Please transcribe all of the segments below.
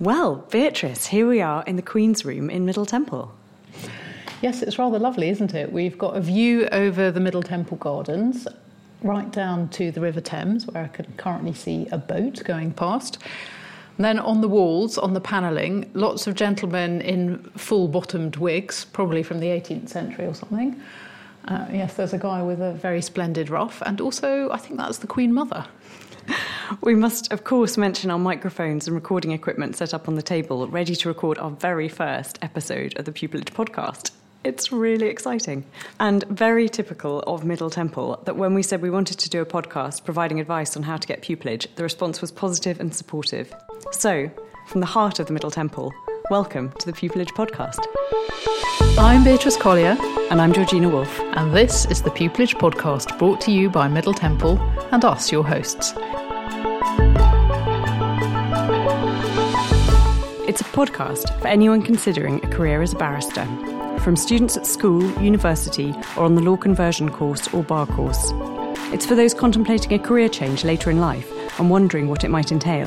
Well, Beatrice, here we are in the Queen's Room in Middle Temple. Yes, it's rather lovely, isn't it? We've got a view over the Middle Temple Gardens, right down to the River Thames, where I can currently see a boat going past. And then on the walls, on the panelling, lots of gentlemen in full-bottomed wigs, probably from the 18th century or something. Yes, there's a guy with a very splendid ruff, and also I think that's the Queen Mother. We must, of course, mention our microphones and recording equipment set up on the table, ready to record our very first episode of the Pupillage Podcast. It's really exciting and very typical of Middle Temple that when we said we wanted to do a podcast providing advice on how to get pupillage, the response was positive and supportive. So, from the heart of the Middle Temple, welcome to the Pupillage Podcast. I'm Beatrice Collier. And I'm Georgina Wolfe. And this is the Pupillage Podcast, brought to you by Middle Temple and us, your hosts. It's a podcast for anyone considering a career as a barrister. From students at school, university, or on the law conversion course or bar course. It's for those contemplating a career change later in life and wondering what it might entail.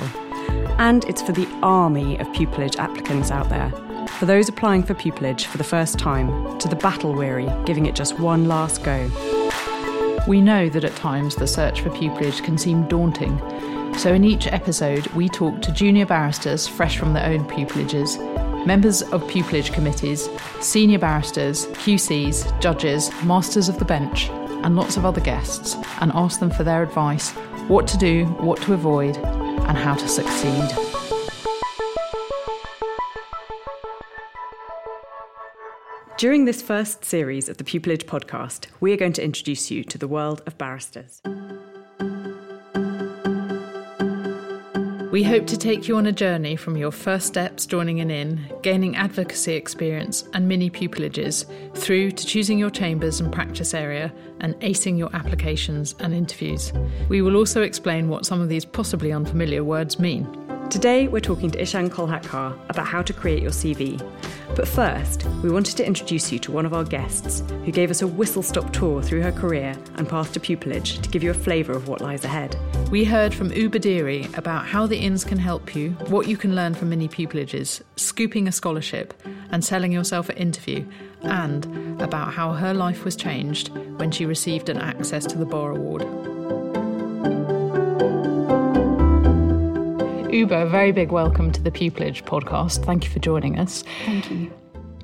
And it's for the army of pupillage applicants out there, for those applying for pupillage for the first time, to the battle-weary, giving it just one last go. We know that at times the search for pupillage can seem daunting, so in each episode we talk to junior barristers fresh from their own pupillages, members of pupillage committees, senior barristers, QCs, judges, masters of the bench, and lots of other guests, and ask them for their advice, what to do, what to avoid, and how to succeed. During this first series of the Pupillage Podcast, we are going to introduce you to the world of barristers. We hope to take you on a journey from your first steps joining an inn, gaining advocacy experience and mini pupillages, through to choosing your chambers and practice area and acing your applications and interviews. We will also explain what some of these possibly unfamiliar words mean. Today we're talking to Ishan Kolhatkar about how to create your CV. But first, we wanted to introduce you to one of our guests who gave us a whistle-stop tour through her career and path to pupillage to give you a flavour of what lies ahead. We heard from Ubah Dirie about how the inns can help you, what you can learn from mini pupillages, scooping a scholarship and selling yourself at interview, and about how her life was changed when she received an Access to the Bar Award. Ubah, a very big welcome to the Pupillage Podcast. Thank you for joining us. Thank you.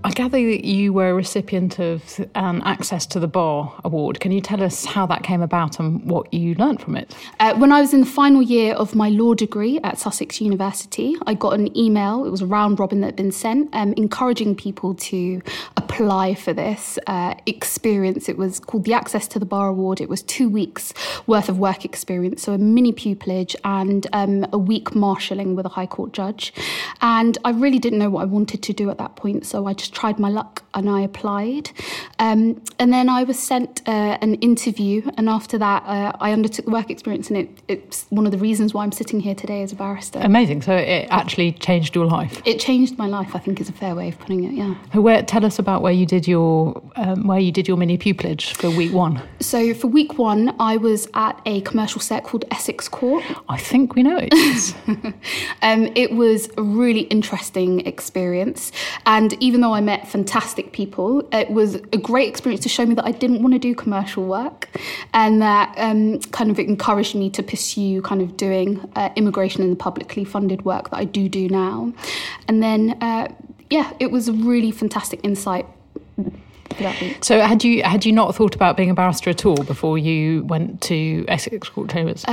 I gather that you were a recipient of an Access to the Bar Award. Can you tell us how that came about and what you learned from it? When I was in the final year of my law degree at Sussex University, I got an email, it was a round robin that had been sent, encouraging people to apply for this experience. It was called the Access to the Bar Award. It was 2 weeks worth of work experience, so a mini pupillage and a week marshalling with a High Court judge. And I really didn't know what I wanted to do at that point, so I just tried my luck and I applied, and then I was sent an interview, and after that I undertook the work experience, and it's one of the reasons why I'm sitting here today as a barrister. Amazing. So it actually changed your life? It changed my life, I think, is a fair way of putting it, yeah. Tell us about where you did your mini pupillage for week one. So for week one I was at a commercial set called Essex Court. I think we know it. It was a really interesting experience, and even though I met fantastic people, it was a great experience to show me that I didn't want to do commercial work, and that kind of encouraged me to pursue kind of doing immigration and the publicly funded work that I do now. And then, it was a really fantastic insight for that week. So had you not thought about being a barrister at all before you went to Essex Court Chambers?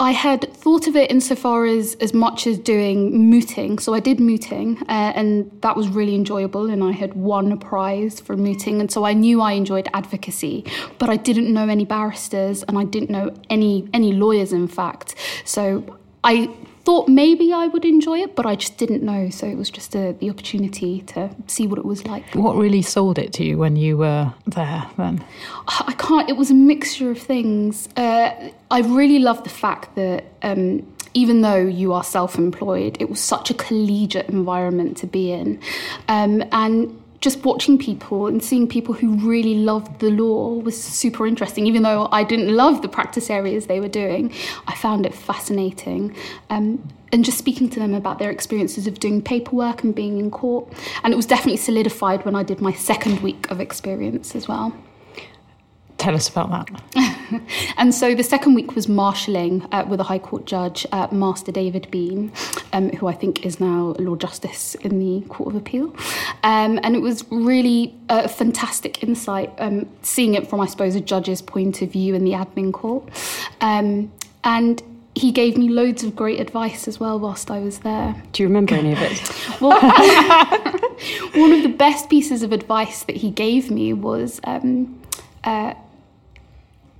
I had thought of it insofar as much as doing mooting. So I did mooting, and that was really enjoyable, and I had won a prize for mooting, and so I knew I enjoyed advocacy, but I didn't know any barristers and I didn't know any lawyers, in fact. So I thought maybe I would enjoy it, but I just didn't know, so it was just the opportunity to see what it was like. What really sold it to you when you were there then? It was a mixture of things. I really loved the fact that even though you are self-employed, it was such a collegiate environment to be in, and just watching people and seeing people who really loved the law was super interesting. Even though I didn't love the practice areas they were doing, I found it fascinating. And just speaking to them about their experiences of doing paperwork and being in court. And it was definitely solidified when I did my second week of experience as well. Tell us about that. And so the second week was marshalling with a High Court judge, Master David Bean, who I think is now Lord Justice in the Court of Appeal. And it was really a fantastic insight, seeing it from, I suppose, a judge's point of view in the admin court. And he gave me loads of great advice as well whilst I was there. Do you remember any of it? Well, one of the best pieces of advice that he gave me was...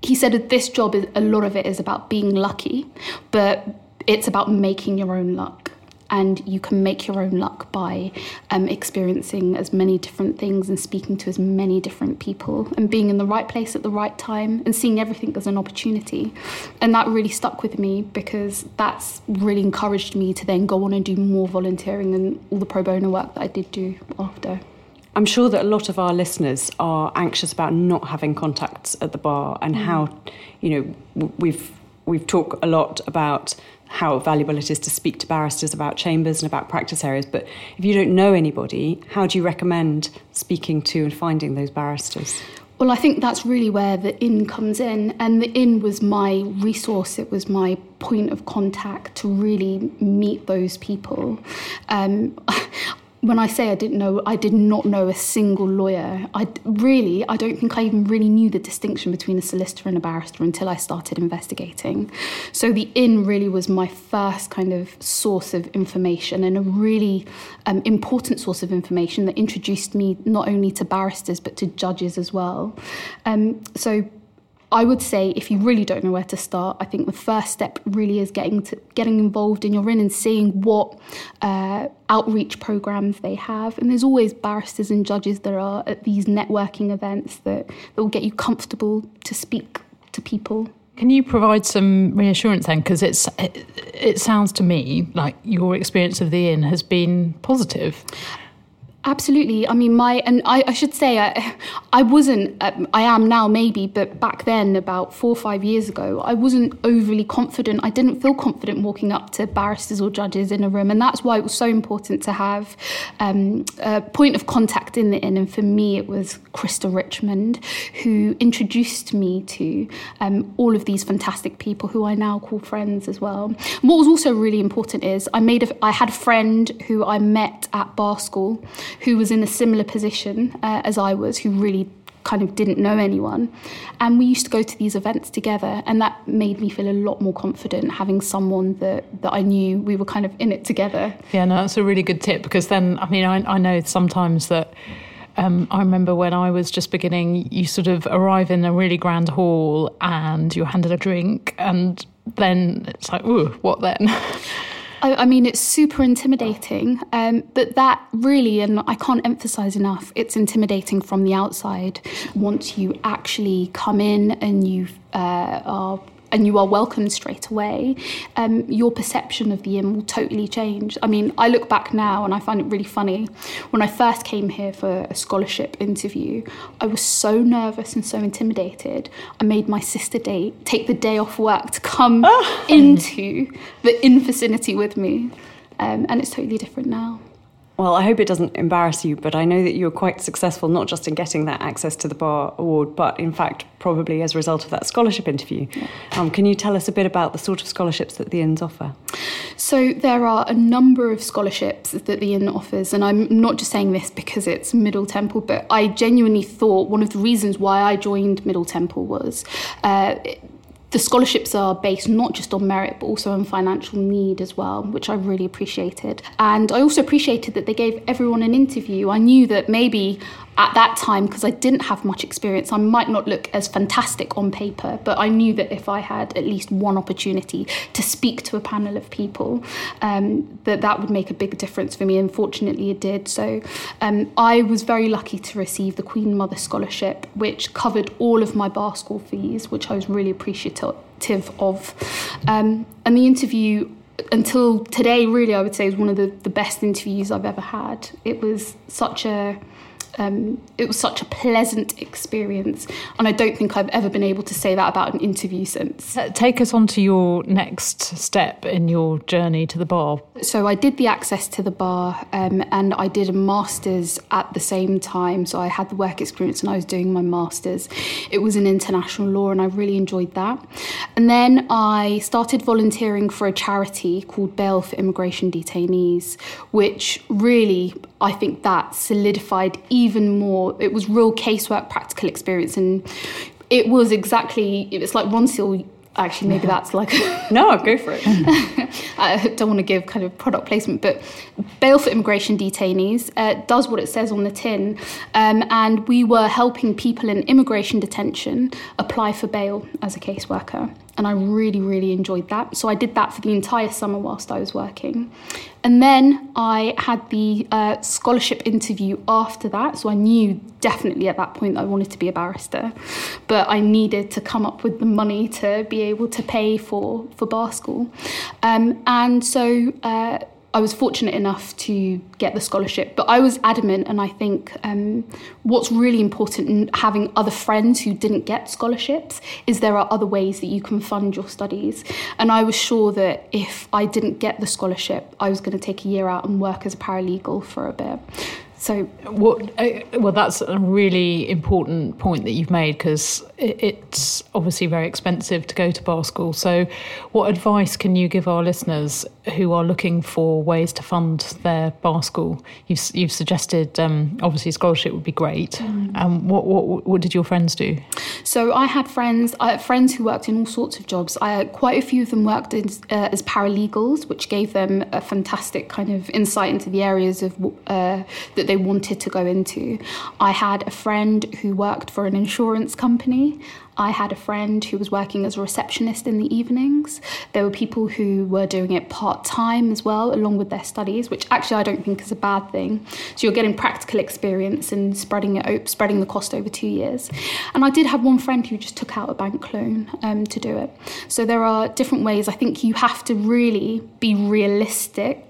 he said that this job, a lot of it is about being lucky, but it's about making your own luck. And you can make your own luck by experiencing as many different things and speaking to as many different people and being in the right place at the right time and seeing everything as an opportunity. And that really stuck with me because that's really encouraged me to then go on and do more volunteering and all the pro bono work that I did do after. I'm sure that a lot of our listeners are anxious about not having contacts at the bar and how, you know, we've talked a lot about how valuable it is to speak to barristers about chambers and about practice areas. But if you don't know anybody, how do you recommend speaking to and finding those barristers? Well, I think that's really where the Inn comes in. And the Inn was my resource. It was my point of contact to really meet those people. When I say I didn't know, I did not know a single lawyer. I don't think I even really knew the distinction between a solicitor and a barrister until I started investigating. So the Inn really was my first kind of source of information and a really important source of information that introduced me not only to barristers but to judges as well. So I would say if you really don't know where to start, I think the first step really is getting involved in your Inn and seeing what outreach programmes they have. And there's always barristers and judges that are at these networking events that will get you comfortable to speak to people. Can you provide some reassurance then? Because it sounds to me like your experience of the Inn has been positive. Absolutely. I mean, I should say I wasn't, I am now maybe, but back then, about 4 or 5 years ago, I wasn't overly confident. I didn't feel confident walking up to barristers or judges in a room. And that's why it was so important to have a point of contact in the Inn. And for me, it was Krista Richmond, who introduced me to all of these fantastic people who I now call friends as well. And what was also really important is I had a friend who I met at bar school, who was in a similar position as I was, who really kind of didn't know anyone. And we used to go to these events together, and that made me feel a lot more confident, having someone that I knew we were kind of in it together. Yeah, no, that's a really good tip, because then, I mean, I know sometimes that... I remember when I was just beginning, you sort of arrive in a really grand hall and you're handed a drink, and then it's like, ooh, what then? I mean, it's super intimidating, but that really, and I can't emphasise enough, it's intimidating from the outside. Once you actually come in and you are welcomed straight away, your perception of the Inn will totally change. I mean, I look back now and I find it really funny. When I first came here for a scholarship interview, I was so nervous and so intimidated. I made my sister take the day off work to come into the Inn vicinity with me. And it's totally different now. Well, I hope it doesn't embarrass you, but I know that you were quite successful, not just in getting that Access to the Bar Award, but in fact, probably as a result of that scholarship interview. Yeah. Can you tell us a bit about the sort of scholarships that the Inns offer? So there are a number of scholarships that the Inn offers, and I'm not just saying this because it's Middle Temple, but I genuinely thought one of the reasons why I joined Middle Temple was... the scholarships are based not just on merit, but also on financial need as well, which I really appreciated. And I also appreciated that they gave everyone an interview. I knew that maybe at that time, because I didn't have much experience, I might not look as fantastic on paper, but I knew that if I had at least one opportunity to speak to a panel of people, that would make a big difference for me. And fortunately, it did. So I was very lucky to receive the Queen Mother Scholarship, which covered all of my bar school fees, which I was really appreciative of. And the interview until today, really, I would say, is one of the best interviews I've ever had. It was such a It was such a pleasant experience, and I don't think I've ever been able to say that about an interview since. Take us on to your next step in your journey to the bar. So I did the Access to the Bar, and I did a master's at the same time. So I had the work experience and I was doing my master's. It was in international law and I really enjoyed that. And then I started volunteering for a charity called Bail for Immigration Detainees, which really, I think that solidified even more. It was real casework, practical experience, and it was exactly, it's like Ronseal. Actually, maybe that's like... No, go for it. I don't want to give kind of product placement, but Bail for Immigration Detainees does what it says on the tin. And we were helping people in immigration detention apply for bail as a caseworker. And I really, really enjoyed that. So I did that for the entire summer whilst I was working. And then I had the scholarship interview after that. So I knew definitely at that point that I wanted to be a barrister. But I needed to come up with the money to be able to pay for bar school. And so I was fortunate enough to get the scholarship, but I was adamant, and I think what's really important in having other friends who didn't get scholarships is there are other ways that you can fund your studies. And I was sure that if I didn't get the scholarship, I was going to take a year out and work as a paralegal for a bit. So well, that's a really important point that you've made, because it's obviously very expensive to go to bar school. So what advice can you give our listeners who are looking for ways to fund their bar school? You've suggested obviously scholarship would be great. What did your friends do? So I had friends who worked in all sorts of jobs. Quite a few of them worked as paralegals, which gave them a fantastic kind of insight into the areas of that they wanted to go into. I had a friend who worked for an insurance company. I had a friend who was working as a receptionist in the evenings. There were people who were doing it part-time as well, along with their studies, which actually I don't think is a bad thing. So you're getting practical experience and spreading the cost over 2 years. And I did have one friend who just took out a bank loan to do it. So there are different ways. I think you have to really be realistic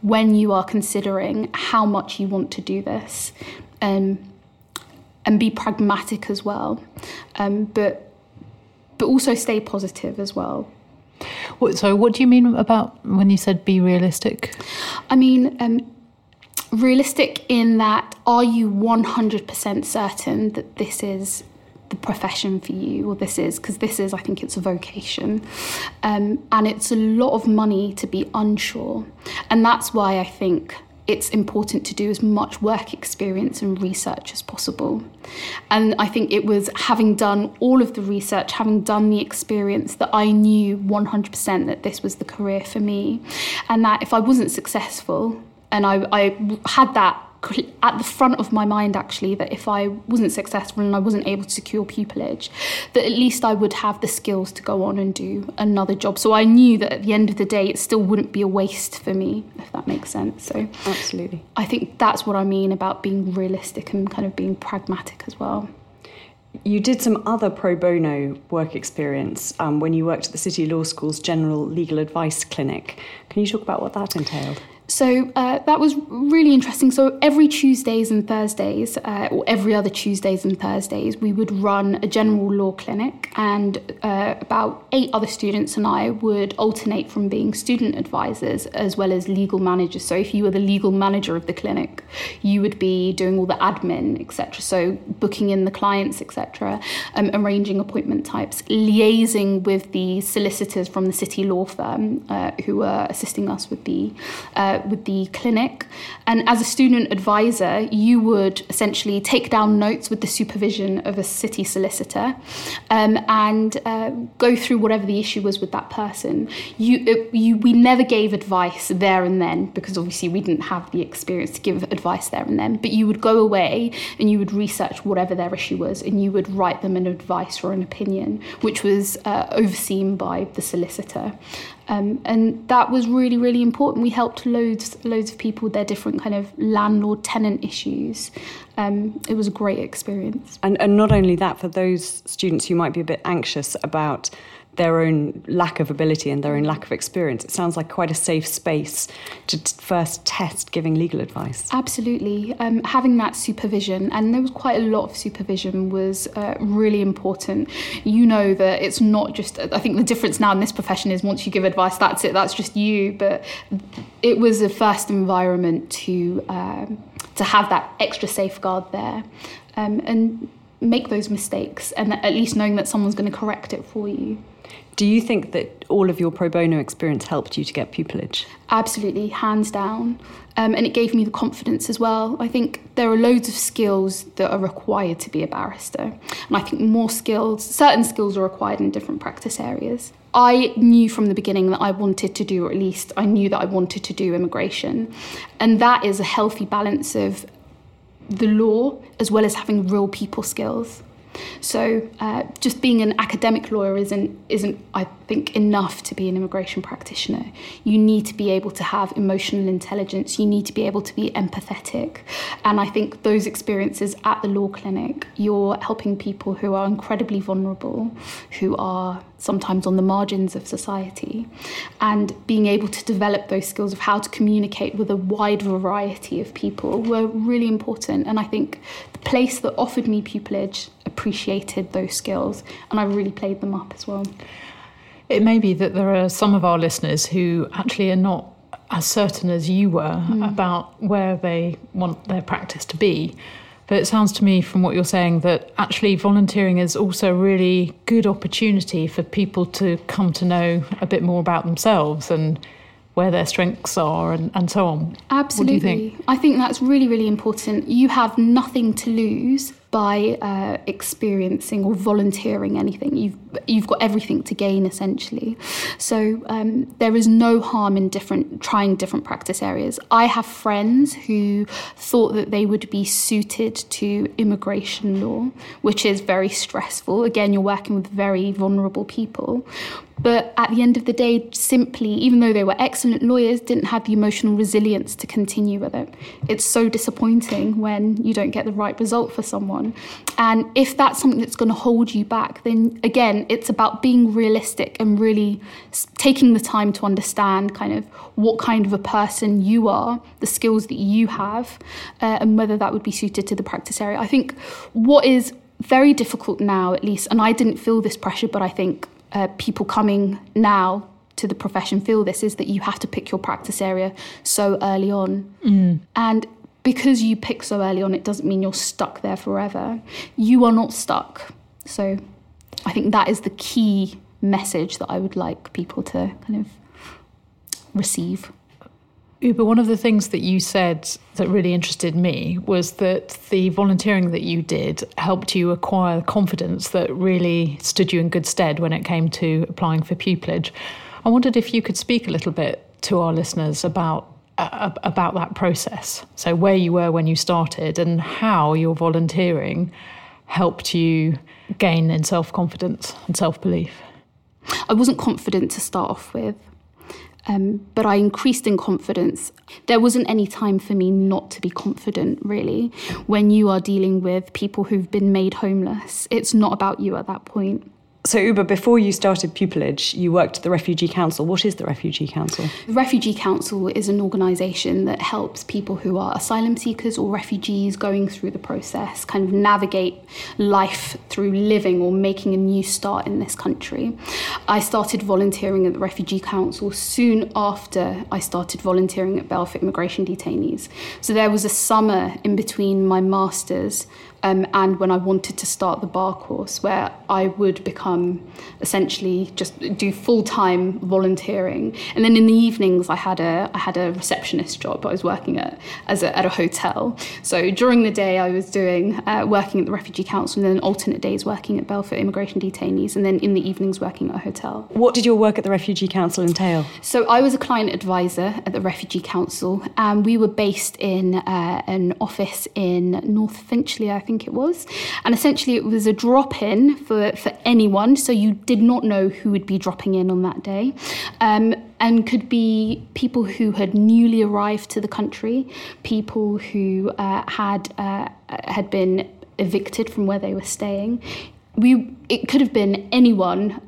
when you are considering how much you want to do this. And be pragmatic as well, but also stay positive as well. So what do you mean about when you said be realistic? I mean, realistic in that, are you 100% certain that this is the profession for you, or because I think it's a vocation, and it's a lot of money to be unsure. And that's why I think it's important to do as much work experience and research as possible. And I think it was having done all of the research, having done the experience, that I knew 100% that this was the career for me. And that if I wasn't successful, and I had that at the front of my mind, actually, that if I wasn't successful and I wasn't able to secure pupillage, that at least I would have the skills to go on and do another job. So I knew that at the end of the day, it still wouldn't be a waste for me, if that makes sense. So absolutely, I think that's what I mean about being realistic and kind of being pragmatic as well. You did some other pro bono work experience when you worked at the City Law School's General Legal Advice Clinic. Can you talk about what that entailed? So that was really interesting. So every other Tuesdays and Thursdays, we would run a general law clinic, and about 8 other students and I would alternate from being student advisors as well as legal managers. So if you were the legal manager of the clinic, you would be doing all the admin, etc. So booking in the clients, etc., arranging appointment types, liaising with the solicitors from the City Law firm who were assisting us with the clinic. And as a student advisor, you would essentially take down notes with the supervision of a city solicitor and go through whatever the issue was with that person. We never gave advice there and then, because obviously we didn't have the experience to give advice there and then, but you would go away and you would research whatever their issue was, and you would write them an advice or an opinion, which was overseen by the solicitor. And that was really, really important. We helped loads of people with their different kind of landlord-tenant issues. It was a great experience. And not only that, for those students who might be a bit anxious about their own lack of ability and their own lack of experience. It sounds like quite a safe space to first test giving legal advice. Absolutely. Having that supervision, and there was quite a lot of supervision, was really important. You know that it's not just, I think the difference now in this profession is once you give advice, that's it, that's just you. But it was a first environment to have that extra safeguard there and make those mistakes, and at least knowing that someone's going to correct it for you. Do you think that all of your pro bono experience helped you to get pupillage? Absolutely, hands down. And it gave me the confidence as well. I think there are loads of skills that are required to be a barrister. And I think more skills, certain skills are required in different practice areas. I knew from the beginning that I wanted to do, or at least I knew that I wanted to do immigration. And that is a healthy balance of the law as well as having real people skills. So just being an academic lawyer isn't, I think, enough to be an immigration practitioner. You need to be able to have emotional intelligence. You need to be able to be empathetic. And I think those experiences at the law clinic, you're helping people who are incredibly vulnerable, who are sometimes on the margins of society, and being able to develop those skills of how to communicate with a wide variety of people were really important. And I think the place that offered me pupillage appreciated those skills, and I really played them up as well. It may be that there are some of our listeners who actually are not as certain as you were about where they want their practice to be. But it sounds to me from what you're saying that actually volunteering is also a really good opportunity for people to come to know a bit more about themselves and where their strengths are and so on. Absolutely. What do you think? I think that's really, really important. You have nothing to lose by experiencing or volunteering anything. You've got everything to gain, essentially. So there is no harm in trying different practice areas. I have friends who thought that they would be suited to immigration law, which is very stressful. Again, you're working with very vulnerable people. But at the end of the day, simply, even though they were excellent lawyers, didn't have the emotional resilience to continue with it. It's so disappointing when you don't get the right result for someone. And if that's something that's going to hold you back, then again, it's about being realistic and really taking the time to understand kind of what kind of a person you are, the skills that you have, and whether that would be suited to the practice area. I think what is very difficult now, at least, and I didn't feel this pressure, but I think people coming now to the profession feel this, is that you have to pick your practice area so early on. And because you pick so early on, it doesn't mean you're stuck there forever. You are not stuck. So I think that is the key message that I would like people to kind of receive. Ubah, one of the things that you said that really interested me was that the volunteering that you did helped you acquire confidence that really stood you in good stead when it came to applying for pupillage. I wondered if you could speak a little bit to our listeners about that process. So where you were when you started and how your volunteering helped you gain in self-confidence and self-belief. I wasn't confident to start off with. But I increased in confidence. There wasn't any time for me not to be confident, really. When you are dealing with people who've been made homeless, it's not about you at that point. So, Ubah, before you started pupillage, you worked at the Refugee Council. What is the Refugee Council? The Refugee Council is an organisation that helps people who are asylum seekers or refugees going through the process, kind of navigate life through living or making a new start in this country. I started volunteering at the Refugee Council soon after I started volunteering at Bail for Immigration Detainees. So there was a summer in between my master's and when I wanted to start the bar course, where I would become essentially just do full-time volunteering. And then in the evenings, I had a receptionist job I was working at a hotel. So during the day, I was working at the Refugee Council, and then alternate days working at Bail for Immigration Detainees, and then in the evenings working at a hotel. What did your work at the Refugee Council entail? So I was a client advisor at the Refugee Council, and we were based in an office in North Finchley, I think it was. And essentially it was a drop-in for anyone. So you did not know who would be dropping in on that day. And could be people who had newly arrived to the country, people who had been evicted from where they were staying. It could have been anyone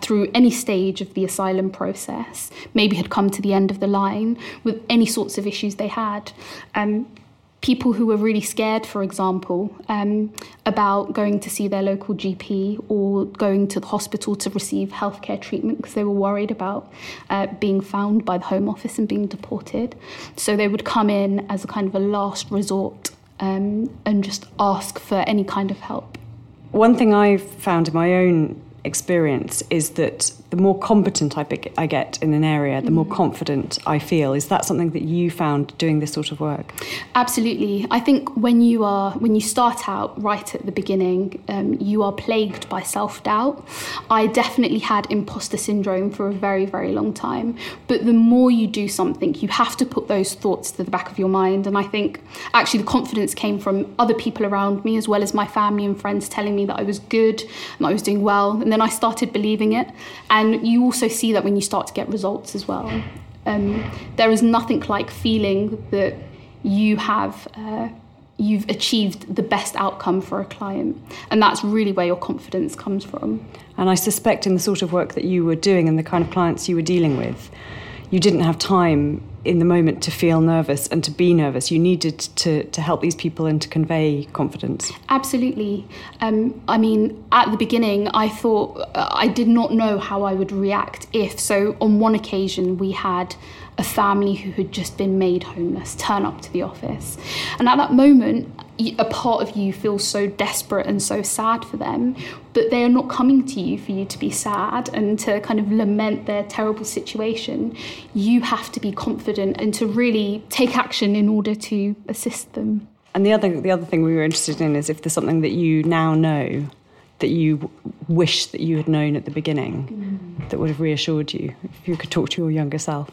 through any stage of the asylum process, maybe had come to the end of the line with any sorts of issues they had. People who were really scared, for example, about going to see their local GP or going to the hospital to receive healthcare treatment because they were worried about being found by the Home Office and being deported. So they would come in as a kind of a last resort and just ask for any kind of help. One thing I've found in my own experience is that the more competent I get in an area, the more confident I feel. Is that something that you found doing this sort of work? Absolutely. I think when you start out right at the beginning, you are plagued by self-doubt. I definitely had imposter syndrome for a very, very long time. But the more you do something, you have to put those thoughts to the back of your mind. And I think actually the confidence came from other people around me, as well as my family and friends telling me that I was good and I was doing well. And then I started believing it. And you also see that when you start to get results as well. There is nothing like feeling that you have, you've achieved the best outcome for a client. And that's really where your confidence comes from. And I suspect in the sort of work that you were doing and the kind of clients you were dealing with, you didn't have time in the moment to feel nervous and to be nervous. You needed to help these people and to convey confidence. Absolutely. At the beginning, I thought I did not know how I would react if. So on one occasion, we had a family who had just been made homeless turn up to the office. And at that moment, a part of you feels so desperate and so sad for them, but they are not coming to you for you to be sad and to kind of lament their terrible situation. You have to be confident and to really take action in order to assist them. And the other thing we were interested in is if there's something that you now know that you wish that you had known at the beginning that would have reassured you if you could talk to your younger self.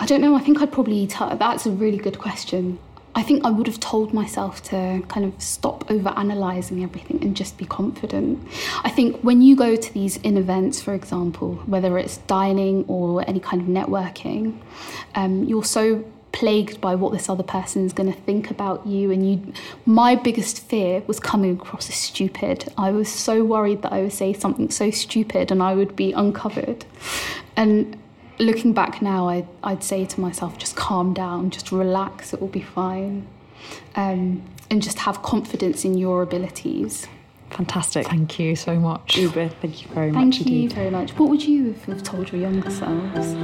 I don't know, I think I'd probably... That's a really good question. I think I would have told myself to kind of stop over-analysing everything and just be confident. I think when you go to these in events, for example, whether it's dining or any kind of networking, you're so plagued by what this other person is going to think about you. And my biggest fear was coming across as stupid. I was so worried that I would say something so stupid and I would be uncovered. And looking back now, I'd say to myself, just calm down, just relax, it will be fine. And just have confidence in your abilities. Fantastic. Thank you so much. Ubah, thank you very much indeed. Thank you very much. What would you have told your younger selves?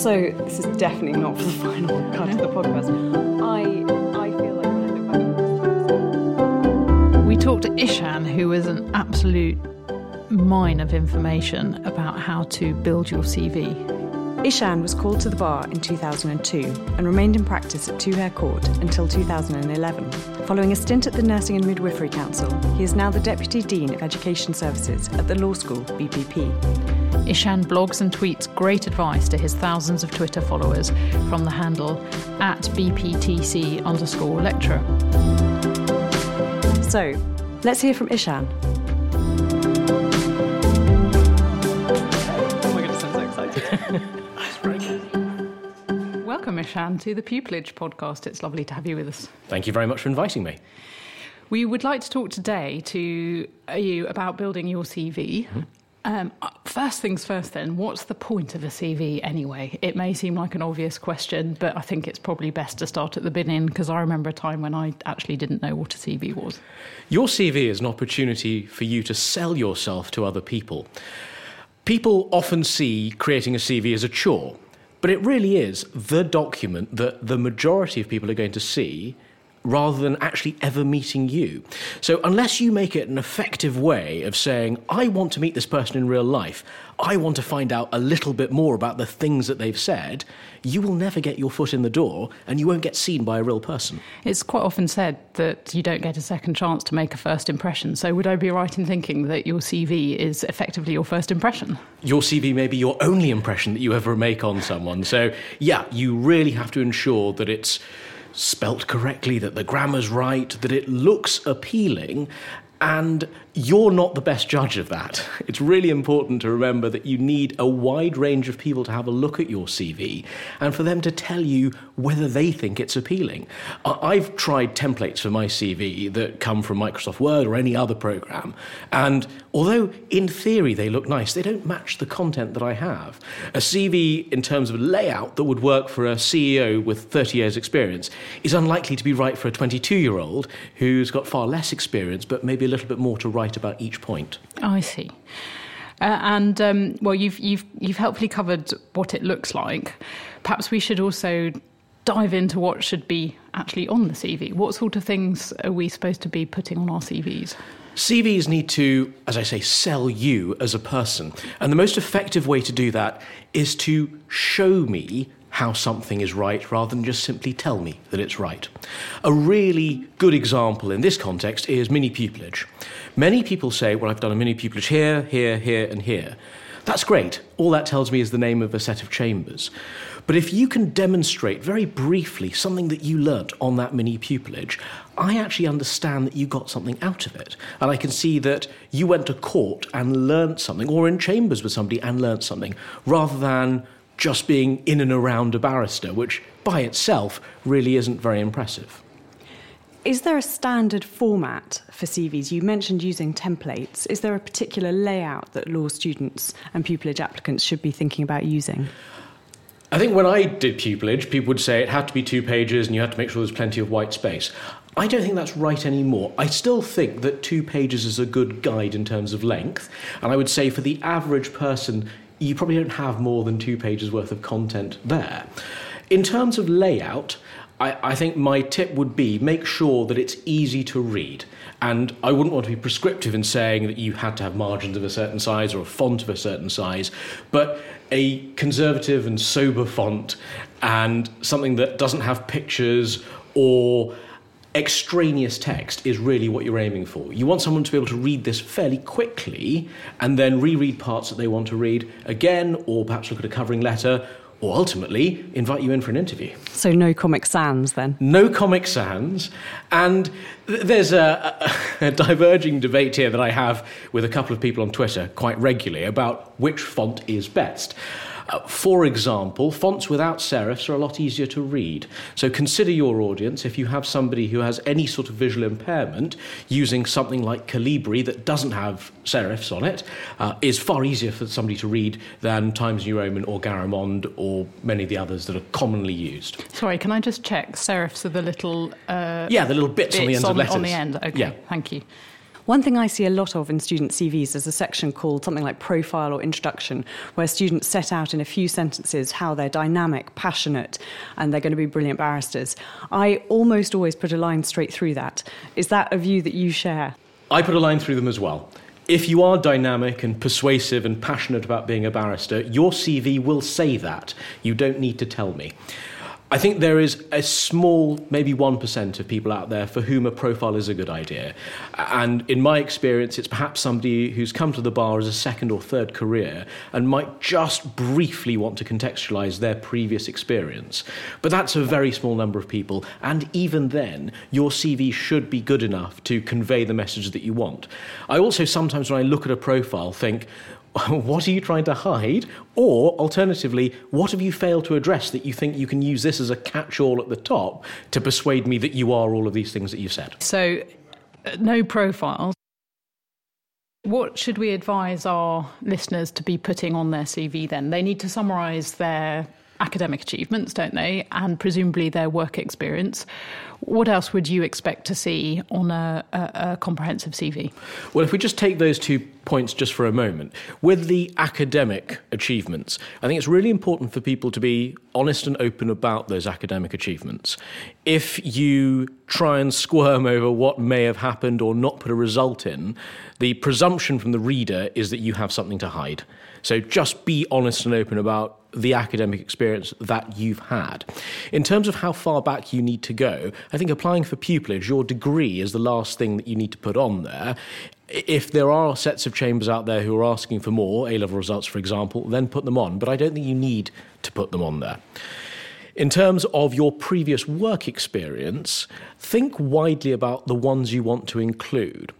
So, this is definitely not for the final cut of the podcast. I feel like when I look back at this, we talked to Ishan, who was an absolute mine of information about how to build your CV. Ishan was called to the bar in 2002 and remained in practice at Two Hare Court until 2011. Following a stint at the Nursing and Midwifery Council, he is now the Deputy Dean of Education Services at the law school BPP. Ishan blogs and tweets great advice to his thousands of Twitter followers from the handle @BPTC_lecturer. So, let's hear from Ishan. Oh my goodness, I'm so excited. Welcome, Ishan, to the Pupillage Podcast. It's lovely to have you with us. Thank you very much for inviting me. We would like to talk today to you about building your CV. Mm-hmm. First things first then, what's the point of a CV anyway? It may seem like an obvious question, but I think it's probably best to start at the beginning, because I remember a time when I actually didn't know what a CV was. Your CV is an opportunity for you to sell yourself to other people. People often see creating a CV as a chore, but it really is the document that the majority of people are going to see rather than actually ever meeting you. So unless you make it an effective way of saying, I want to meet this person in real life, I want to find out a little bit more about the things that they've said, you will never get your foot in the door and you won't get seen by a real person. It's quite often said that you don't get a second chance to make a first impression. So would I be right in thinking that your CV is effectively your first impression? Your CV may be your only impression that you ever make on someone. So yeah, you really have to ensure that it's spelt correctly, that the grammar's right, that it looks appealing, and You're not the best judge of that. It's really important to remember that you need a wide range of people to have a look at your CV and for them to tell you whether they think it's appealing. I've tried templates for my CV that come from Microsoft Word or any other program, and although in theory they look nice, they don't match the content that I have. A CV in terms of layout that would work for a CEO with 30 years experience is unlikely to be right for a 22-year-old who's got far less experience but maybe a little bit more to write about each point. Oh, I see. Well, you've helpfully covered what it looks like. Perhaps we should also dive into what should be actually on the CV. What sort of things are we supposed to be putting on our CVs? CVs need to, as I say, sell you as a person. And the most effective way to do that is to show me how something is right rather than just simply tell me that it's right. A really good example in this context is mini pupillage. Many people say, well, I've done a mini pupillage here, here, here, and here. That's great. All that tells me is the name of a set of chambers. But if you can demonstrate very briefly something that you learnt on that mini pupillage, I actually understand that you got something out of it. And I can see that you went to court and learnt something, or in chambers with somebody and learnt something, rather than just being in and around a barrister, which by itself really isn't very impressive. Is there a standard format for CVs? You mentioned using templates. Is there a particular layout that law students and pupillage applicants should be thinking about using? I think when I did pupillage, people would say it had to be 2 pages and you had to make sure there's plenty of white space. I don't think that's right anymore. I still think that 2 pages is a good guide in terms of length. And I would say for the average person, you probably don't have more than 2 pages worth of content there. In terms of layout, I think my tip would be make sure that it's easy to read. And I wouldn't want to be prescriptive in saying that you had to have margins of a certain size or a font of a certain size, but a conservative and sober font and something that doesn't have pictures or extraneous text is really what you're aiming for. You want someone to be able to read this fairly quickly and then reread parts that they want to read again, or perhaps look at a covering letter, or ultimately invite you in for an interview. So no Comic Sans then? No Comic Sans. And there's a diverging debate here that I have with a couple of people on Twitter quite regularly about which font is best. For example, fonts without serifs are a lot easier to read. So consider your audience. If you have somebody who has any sort of visual impairment, using something like Calibri that doesn't have serifs on it is far easier for somebody to read than Times New Roman or Garamond or many of the others that are commonly used. Sorry, can I just check? Serifs are the little... the little bits on the ends of letters. On the end, OK, yeah. Thank you. One thing I see a lot of in student CVs is a section called something like profile or introduction, where students set out in a few sentences how they're dynamic, passionate, and they're going to be brilliant barristers. I almost always put a line straight through that. Is that a view that you share? I put a line through them as well. If you are dynamic and persuasive and passionate about being a barrister, your CV will say that. You don't need to tell me. I think there is a small, maybe 1% of people out there for whom a profile is a good idea. And in my experience, it's perhaps somebody who's come to the bar as a second or third career and might just briefly want to contextualise their previous experience. But that's a very small number of people. And even then, your CV should be good enough to convey the message that you want. I also sometimes, when I look at a profile, think, what are you trying to hide? Or, alternatively, what have you failed to address that you think you can use this as a catch-all at the top to persuade me that you are all of these things that you've said? So, no profiles. What should we advise our listeners to be putting on their CV then? They need to summarise their academic achievements, don't they? And presumably their work experience. What else would you expect to see on a comprehensive CV? Well, if we just take those 2 points just for a moment, with the academic achievements, I think it's really important for people to be honest and open about those academic achievements. If you try and squirm over what may have happened or not put a result in, the presumption from the reader is that you have something to hide. So just be honest and open about the academic experience that you've had. In terms of how far back you need to go, I think applying for pupillage, your degree is the last thing that you need to put on there. If there are sets of chambers out there who are asking for more, A-level results, for example, then put them on. But I don't think you need to put them on there. In terms of your previous work experience, think widely about the ones you want to include.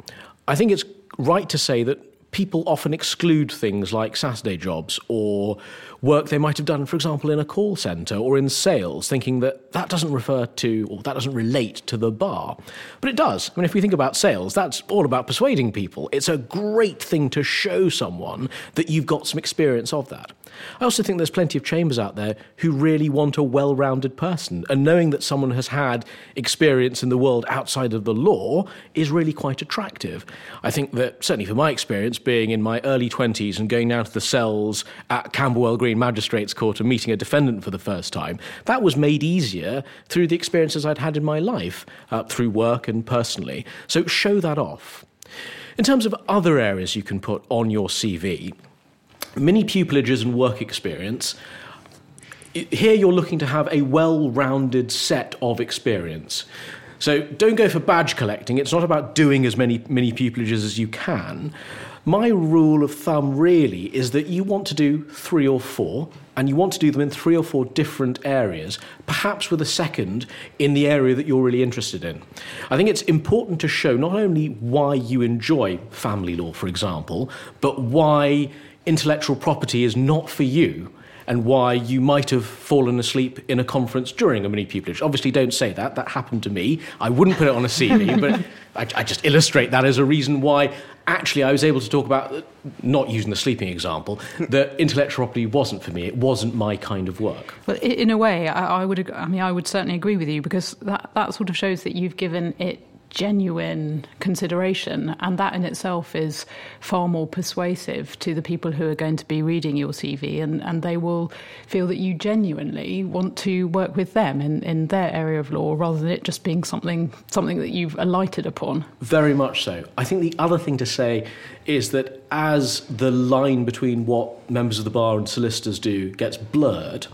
I think it's right to say that people often exclude things like Saturday jobs or work they might have done, for example, in a call centre or in sales, thinking that that doesn't refer to or that doesn't relate to the bar? But it does. I mean, if we think about sales, that's all about persuading people. It's a great thing to show someone that you've got some experience of that. I also think there's plenty of chambers out there who really want a well-rounded person, and knowing that someone has had experience in the world outside of the law is really quite attractive. I think that, certainly from my experience, being in my early 20s and going down to the cells at Camberwell Green Magistrates Court and meeting a defendant for the first time, that was made easier through the experiences I'd had in my life, through work and personally. So show that off. In terms of other areas you can put on your CV, mini pupillages and work experience. Here you're looking to have a well-rounded set of experience. So don't go for badge collecting. It's not about doing as many mini pupillages as you can. My rule of thumb really is that you want to do 3 or 4, and you want to do them in 3 or 4 different areas, perhaps with a second in the area that you're really interested in. I think it's important to show not only why you enjoy family law, for example, but why intellectual property is not for you, and why you might have fallen asleep in a conference during a mini pupillage. Obviously, don't say that. That happened to me. I wouldn't put it on a CV, but I just illustrate that as a reason why actually I was able to talk about, not using the sleeping example, that intellectual property wasn't for me. It wasn't my kind of work. But in a way, I would certainly agree with you, because that sort of shows that you've given it genuine consideration, and that in itself is far more persuasive to the people who are going to be reading your CV, and they will feel that you genuinely want to work with them in their area of law, rather than it just being something that you've alighted upon. Very much so. I think the other thing to say is that as the line between what members of the bar and solicitors do gets blurred,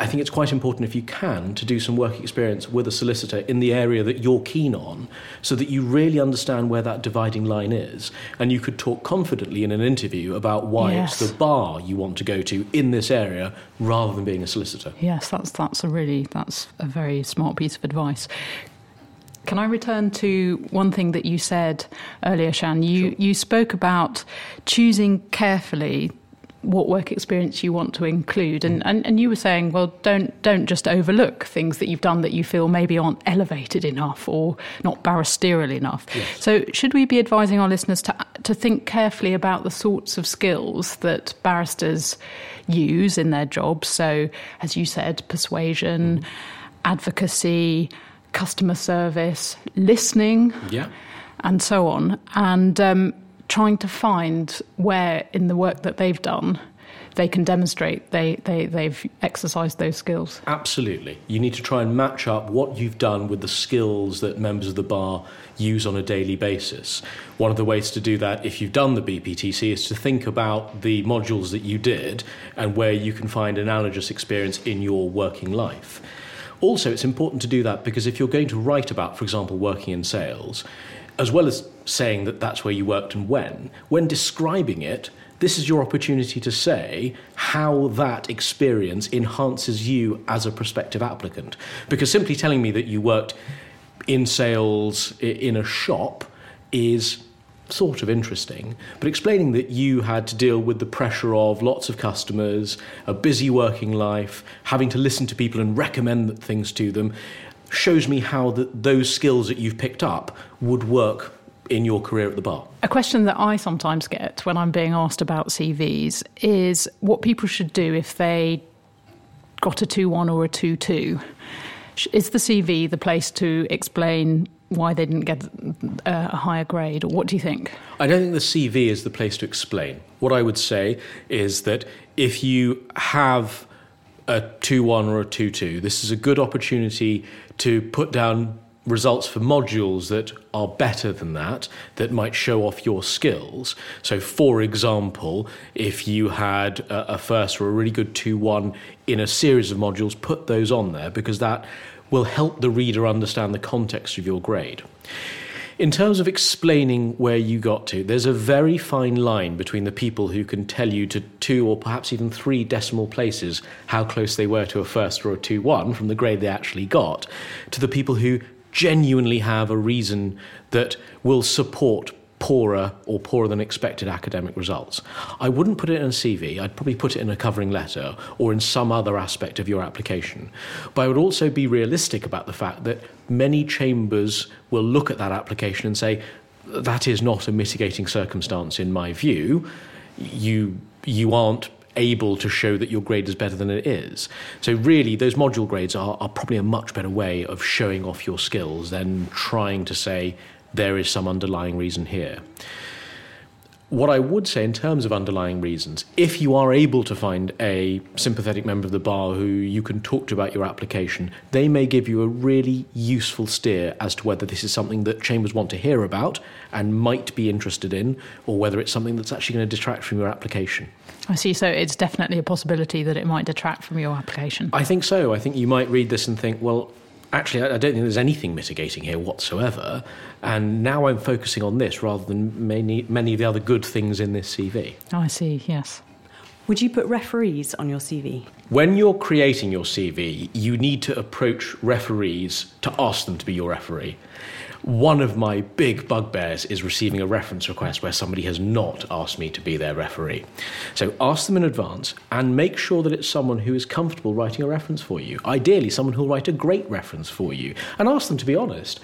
I think it's quite important, if you can, to do some work experience with a solicitor in the area that you're keen on, so that you really understand where that dividing line is, and you could talk confidently in an interview about why It's the bar you want to go to in this area, rather than being a solicitor. Yes, that's a very smart piece of advice. Can I return to one thing that you said earlier, Shan? You spoke about choosing carefully what work experience you want to include, and you were saying, well, don't just overlook things that you've done that you feel maybe aren't elevated enough or not barristerial enough. Yes. So should we be advising our listeners to think carefully about the sorts of skills that barristers use in their jobs? So, as you said, persuasion, advocacy, customer service, listening, and so on, and trying to find where in the work that they've done they can demonstrate they've exercised those skills. Absolutely. You need to try and match up what you've done with the skills that members of the bar use on a daily basis. One of the ways to do that, if you've done the BPTC, is to think about the modules that you did and where you can find analogous experience in your working life. Also, it's important to do that because if you're going to write about, for example, working in sales, as well as saying that that's where you worked and when describing it, this is your opportunity to say how that experience enhances you as a prospective applicant. Because simply telling me that you worked in sales in a shop is sort of interesting, but explaining that you had to deal with the pressure of lots of customers, a busy working life, having to listen to people and recommend things to them, shows me how those skills that you've picked up would work in your career at the bar. A question that I sometimes get when I'm being asked about CVs is what people should do if they got a 2-1 or a 2-2. Is the CV the place to explain why they didn't get a higher grade, or what do you think? I don't think the CV is the place to explain. What I would say is that if you have a 2-1 or a 2-2, this is a good opportunity to put down results for modules that are better than that might show off your skills. So, for example, if you had a first or a really good 2-1 in a series of modules, put those on there, because that will help the reader understand the context of your grade. In terms of explaining where you got to, there's a very fine line between the people who can tell you to 2 or perhaps even 3 decimal places how close they were to a first or a 2-1 from the grade they actually got, to the people who genuinely have a reason that will support poorer or poorer than expected academic results. I wouldn't put it in a CV. I'd probably put it in a covering letter or in some other aspect of your application. But I would also be realistic about the fact that many chambers will look at that application and say, that is not a mitigating circumstance in my view. You aren't able to show that your grade is better than it is. So really, those module grades are probably a much better way of showing off your skills than trying to say, there is some underlying reason here. What I would say in terms of underlying reasons, if you are able to find a sympathetic member of the bar who you can talk to about your application, they may give you a really useful steer as to whether this is something that chambers want to hear about and might be interested in, or whether it's something that's actually going to detract from your application. I see. So it's definitely a possibility that it might detract from your application. I think so. I think you might read this and think, well, actually, I don't think there's anything mitigating here whatsoever. And now I'm focusing on this rather than many of the other good things in this CV. Oh, I see, yes. Would you put referees on your CV? When you're creating your CV, you need to approach referees to ask them to be your referee. One of my big bugbears is receiving a reference request where somebody has not asked me to be their referee. So ask them in advance and make sure that it's someone who is comfortable writing a reference for you. Ideally, someone who'll write a great reference for you. And ask them to be honest.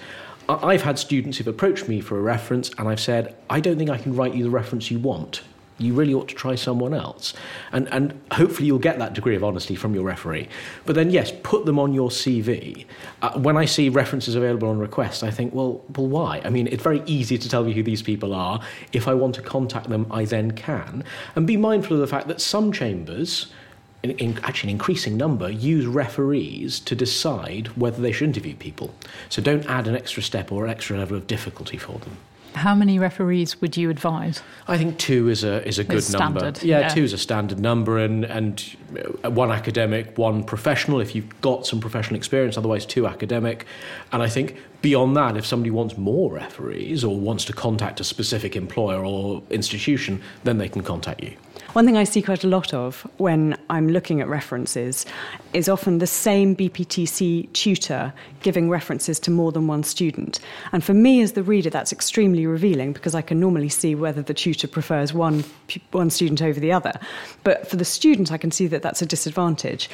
I've had students who've approached me for a reference and I've said, I don't think I can write you the reference you want. You really ought to try someone else. And hopefully you'll get that degree of honesty from your referee. But then, yes, put them on your CV. When I see references available on request, I think, well, why? I mean, it's very easy to tell me who these people are. If I want to contact them, I then can. And be mindful of the fact that some chambers, actually an increasing number, use referees to decide whether they should interview people. So don't add an extra step or an extra level of difficulty for them. How many referees would you advise? I think two is a good standard number. Yeah, two is a standard number, and one academic, one professional, if you've got some professional experience, otherwise two academic. And I think beyond that, if somebody wants more referees or wants to contact a specific employer or institution, then they can contact you. One thing I see quite a lot of when I'm looking at references is often the same BPTC tutor giving references to more than one student. And for me as the reader, that's extremely revealing because I can normally see whether the tutor prefers one student over the other. But for the student, I can see that that's a disadvantage.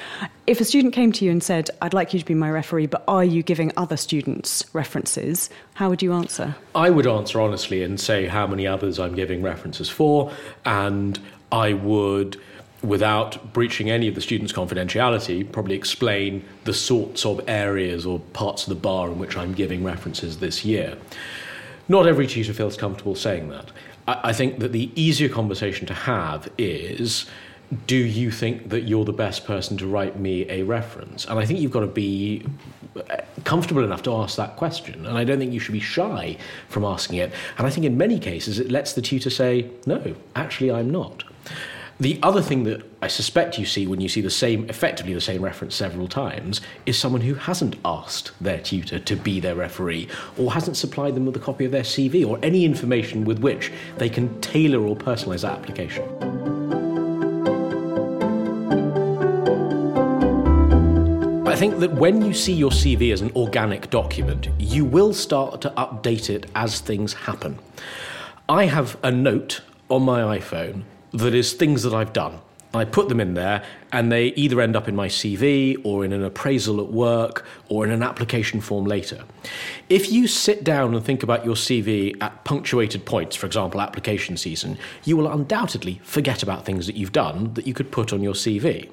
If a student came to you and said, I'd like you to be my referee, but are you giving other students references? How would you answer? I would answer honestly and say how many others I'm giving references for, and I would, without breaching any of the students' confidentiality, probably explain the sorts of areas or parts of the bar in which I'm giving references this year. Not every tutor feels comfortable saying that. I think that the easier conversation to have is, do you think that you're the best person to write me a reference? And I think you've got to be comfortable enough to ask that question. And I don't think you should be shy from asking it. And I think in many cases it lets the tutor say, no, actually I'm not. The other thing that I suspect you see when you see effectively the same reference several times is someone who hasn't asked their tutor to be their referee or hasn't supplied them with a copy of their CV or any information with which they can tailor or personalise that application. I think that when you see your CV as an organic document, you will start to update it as things happen. I have a note on my iPhone that is things that I've done. I put them in there and they either end up in my CV or in an appraisal at work or in an application form later. If you sit down and think about your CV at punctuated points, for example, application season, you will undoubtedly forget about things that you've done that you could put on your CV.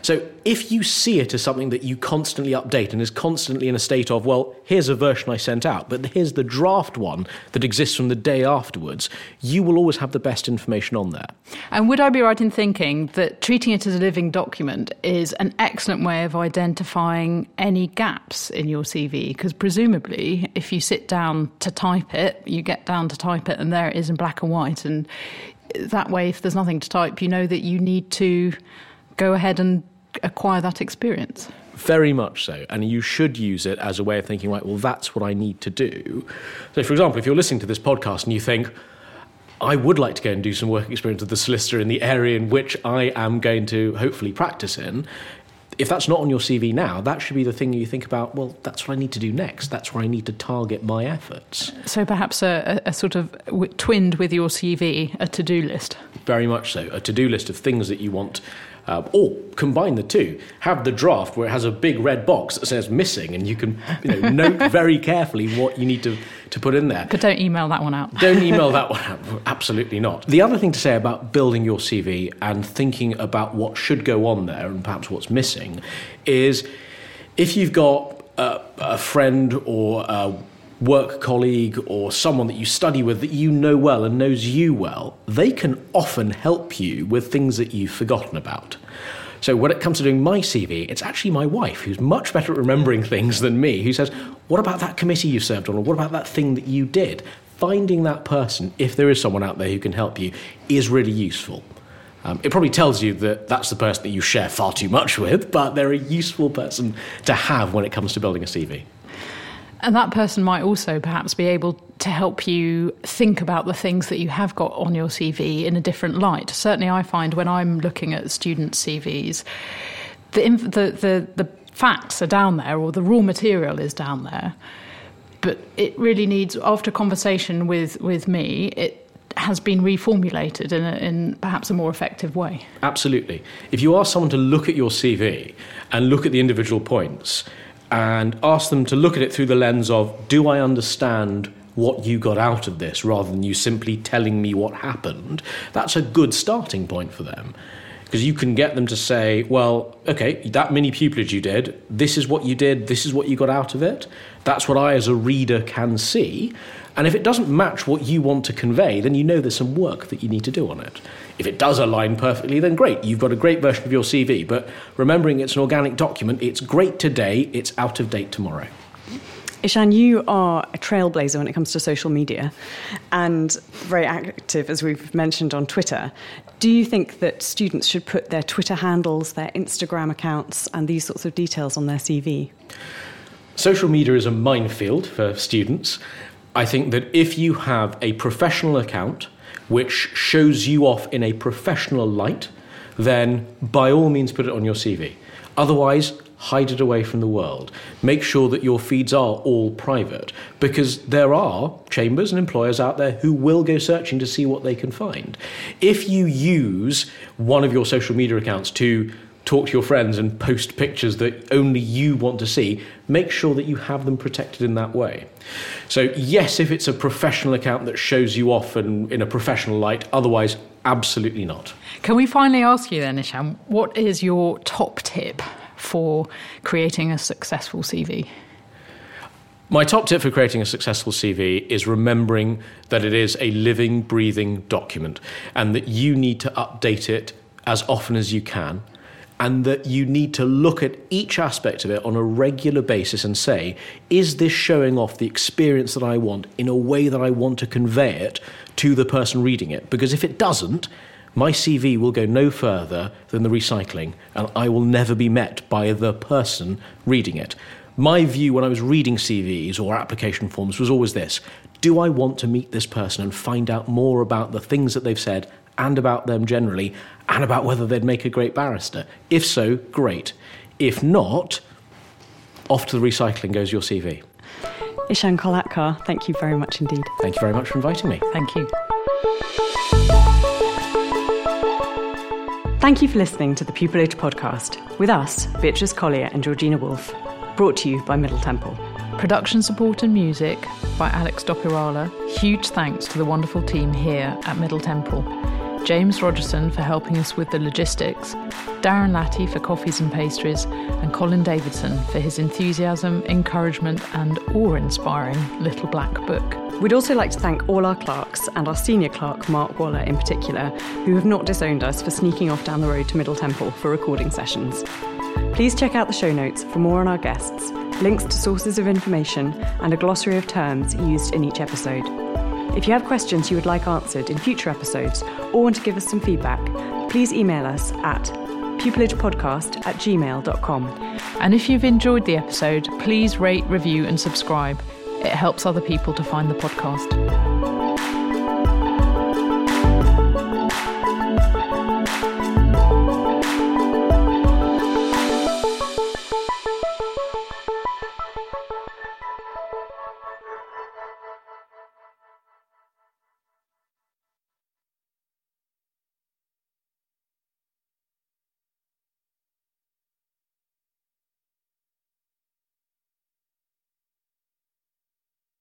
So if you see it as something that you constantly update and is constantly in a state of, well, here's a version I sent out, but here's the draft one that exists from the day afterwards, you will always have the best information on there. And would I be right in thinking that treating it as a living document is an excellent way of identifying any gaps in your CV? Because presumably, if you sit down to type it, you get down to type it and there it is in black and white. And that way, if there's nothing to type, you know that you need to go ahead and acquire that experience. Very much so. And you should use it as a way of thinking, right, well, that's what I need to do. So, for example, if you're listening to this podcast and you think, I would like to go and do some work experience with the solicitor in the area in which I am going to hopefully practice in, if that's not on your CV now, that should be the thing you think about, well, that's what I need to do next. That's where I need to target my efforts. So perhaps a sort of twinned with your CV, a to-do list. Very much so. A to-do list of things that you want. Or combine the two. Have the draft where it has a big red box that says missing, and you can note very carefully what you need to put in there. But don't email that one out. Don't email that one out. Absolutely not. The other thing to say about building your CV and thinking about what should go on there and perhaps what's missing is if you've got a friend or a work colleague or someone that you study with that you know well and knows you well, they can often help you with things that you've forgotten about. So when it comes to doing my CV, it's actually my wife who's much better at remembering things than me, who says, what about that committee you served on, or what about that thing that you did? Finding that person, if there is someone out there who can help you, is really useful. It probably tells you that that's the person that you share far too much with, but they're a useful person to have when it comes to building a CV. And that person might also perhaps be able to help you think about the things that you have got on your CV in a different light. Certainly I find when I'm looking at student CVs, the facts are down there, or the raw material is down there. But it really needs, after conversation with me, it has been reformulated in perhaps a more effective way. Absolutely. If you ask someone to look at your CV and look at the individual points, and ask them to look at it through the lens of, do I understand what you got out of this, rather than you simply telling me what happened, that's a good starting point for them. Because you can get them to say, well, okay, that mini pupillage you did, this is what you did, this is what you got out of it. That's what I as a reader can see. And if it doesn't match what you want to convey, then you know there's some work that you need to do on it. If it does align perfectly, then great, you've got a great version of your CV. But remembering it's an organic document, it's great today, it's out of date tomorrow. Ishan, you are a trailblazer when it comes to social media and very active, as we've mentioned, on Twitter. Do you think that students should put their Twitter handles, their Instagram accounts and these sorts of details on their CV? Social media is a minefield for students. I think that if you have a professional account which shows you off in a professional light, then by all means put it on your CV. Otherwise, hide it away from the world. Make sure that your feeds are all private, because there are chambers and employers out there who will go searching to see what they can find. If you use one of your social media accounts to talk to your friends and post pictures that only you want to see, make sure that you have them protected in that way. So yes, if it's a professional account that shows you off and in a professional light, otherwise absolutely not. Can we finally ask you then, Ishan, what is your top tip for creating a successful CV? My top tip for creating a successful CV is remembering that it is a living, breathing document, and that you need to update it as often as you can, and that you need to look at each aspect of it on a regular basis and say, is this showing off the experience that I want in a way that I want to convey it to the person reading it? Because if it doesn't, my CV will go no further than the recycling, and I will never be met by the person reading it. My view when I was reading CVs or application forms was always this: do I want to meet this person and find out more about the things that they've said and about them generally, and about whether they'd make a great barrister? If so, great. If not, off to the recycling goes your CV. Ishan Kolhatkar, thank you very much indeed. Thank you very much for inviting me. Thank you. Thank you for listening to the Pupillage Podcast with us, Beatrice Collier and Georgina Wolfe. Brought to you by Middle Temple. Production support and music by Alex Dopirala. Huge thanks to the wonderful team here at Middle Temple. James Rogerson for helping us with the logistics, Darren Latty for coffees and pastries, and Colin Davidson for his enthusiasm, encouragement and awe-inspiring Little Black Book. We'd also like to thank all our clerks, and our senior clerk, Mark Waller in particular, who have not disowned us for sneaking off down the road to Middle Temple for recording sessions. Please check out the show notes for more on our guests, links to sources of information, and a glossary of terms used in each episode. If you have questions you would like answered in future episodes, or want to give us some feedback, please email us at pupillagepodcast@gmail.com. And if you've enjoyed the episode, please rate, review and subscribe. It helps other people to find the podcast.